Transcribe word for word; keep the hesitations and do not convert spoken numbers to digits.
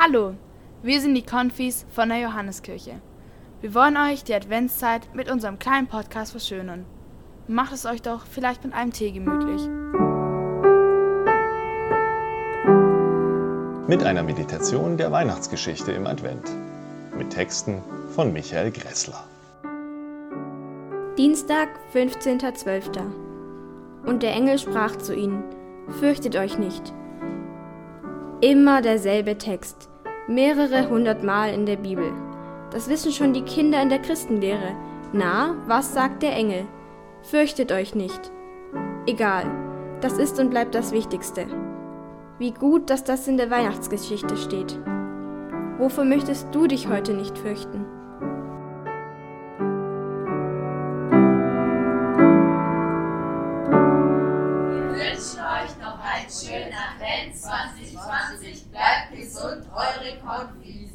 Hallo, wir sind die Konfis von der Johanneskirche. Wir wollen euch die Adventszeit mit unserem kleinen Podcast verschönern. Macht es euch doch vielleicht mit einem Tee gemütlich. Mit einer Meditation der Weihnachtsgeschichte im Advent. Mit Texten von Michael Grässler. Dienstag, fünfzehnter zwölfter Und der Engel sprach zu ihnen: Fürchtet euch nicht. Immer derselbe Text, mehrere hundert Mal in der Bibel. Das wissen schon die Kinder in der Christenlehre. Na, was sagt der Engel? Fürchtet euch nicht. Egal, das ist und bleibt das Wichtigste. Wie gut, dass das in der Weihnachtsgeschichte steht. Wovor möchtest du dich heute nicht fürchten? Schönen Advent zwanzig zwanzig, bleibt gesund, eure Konfis.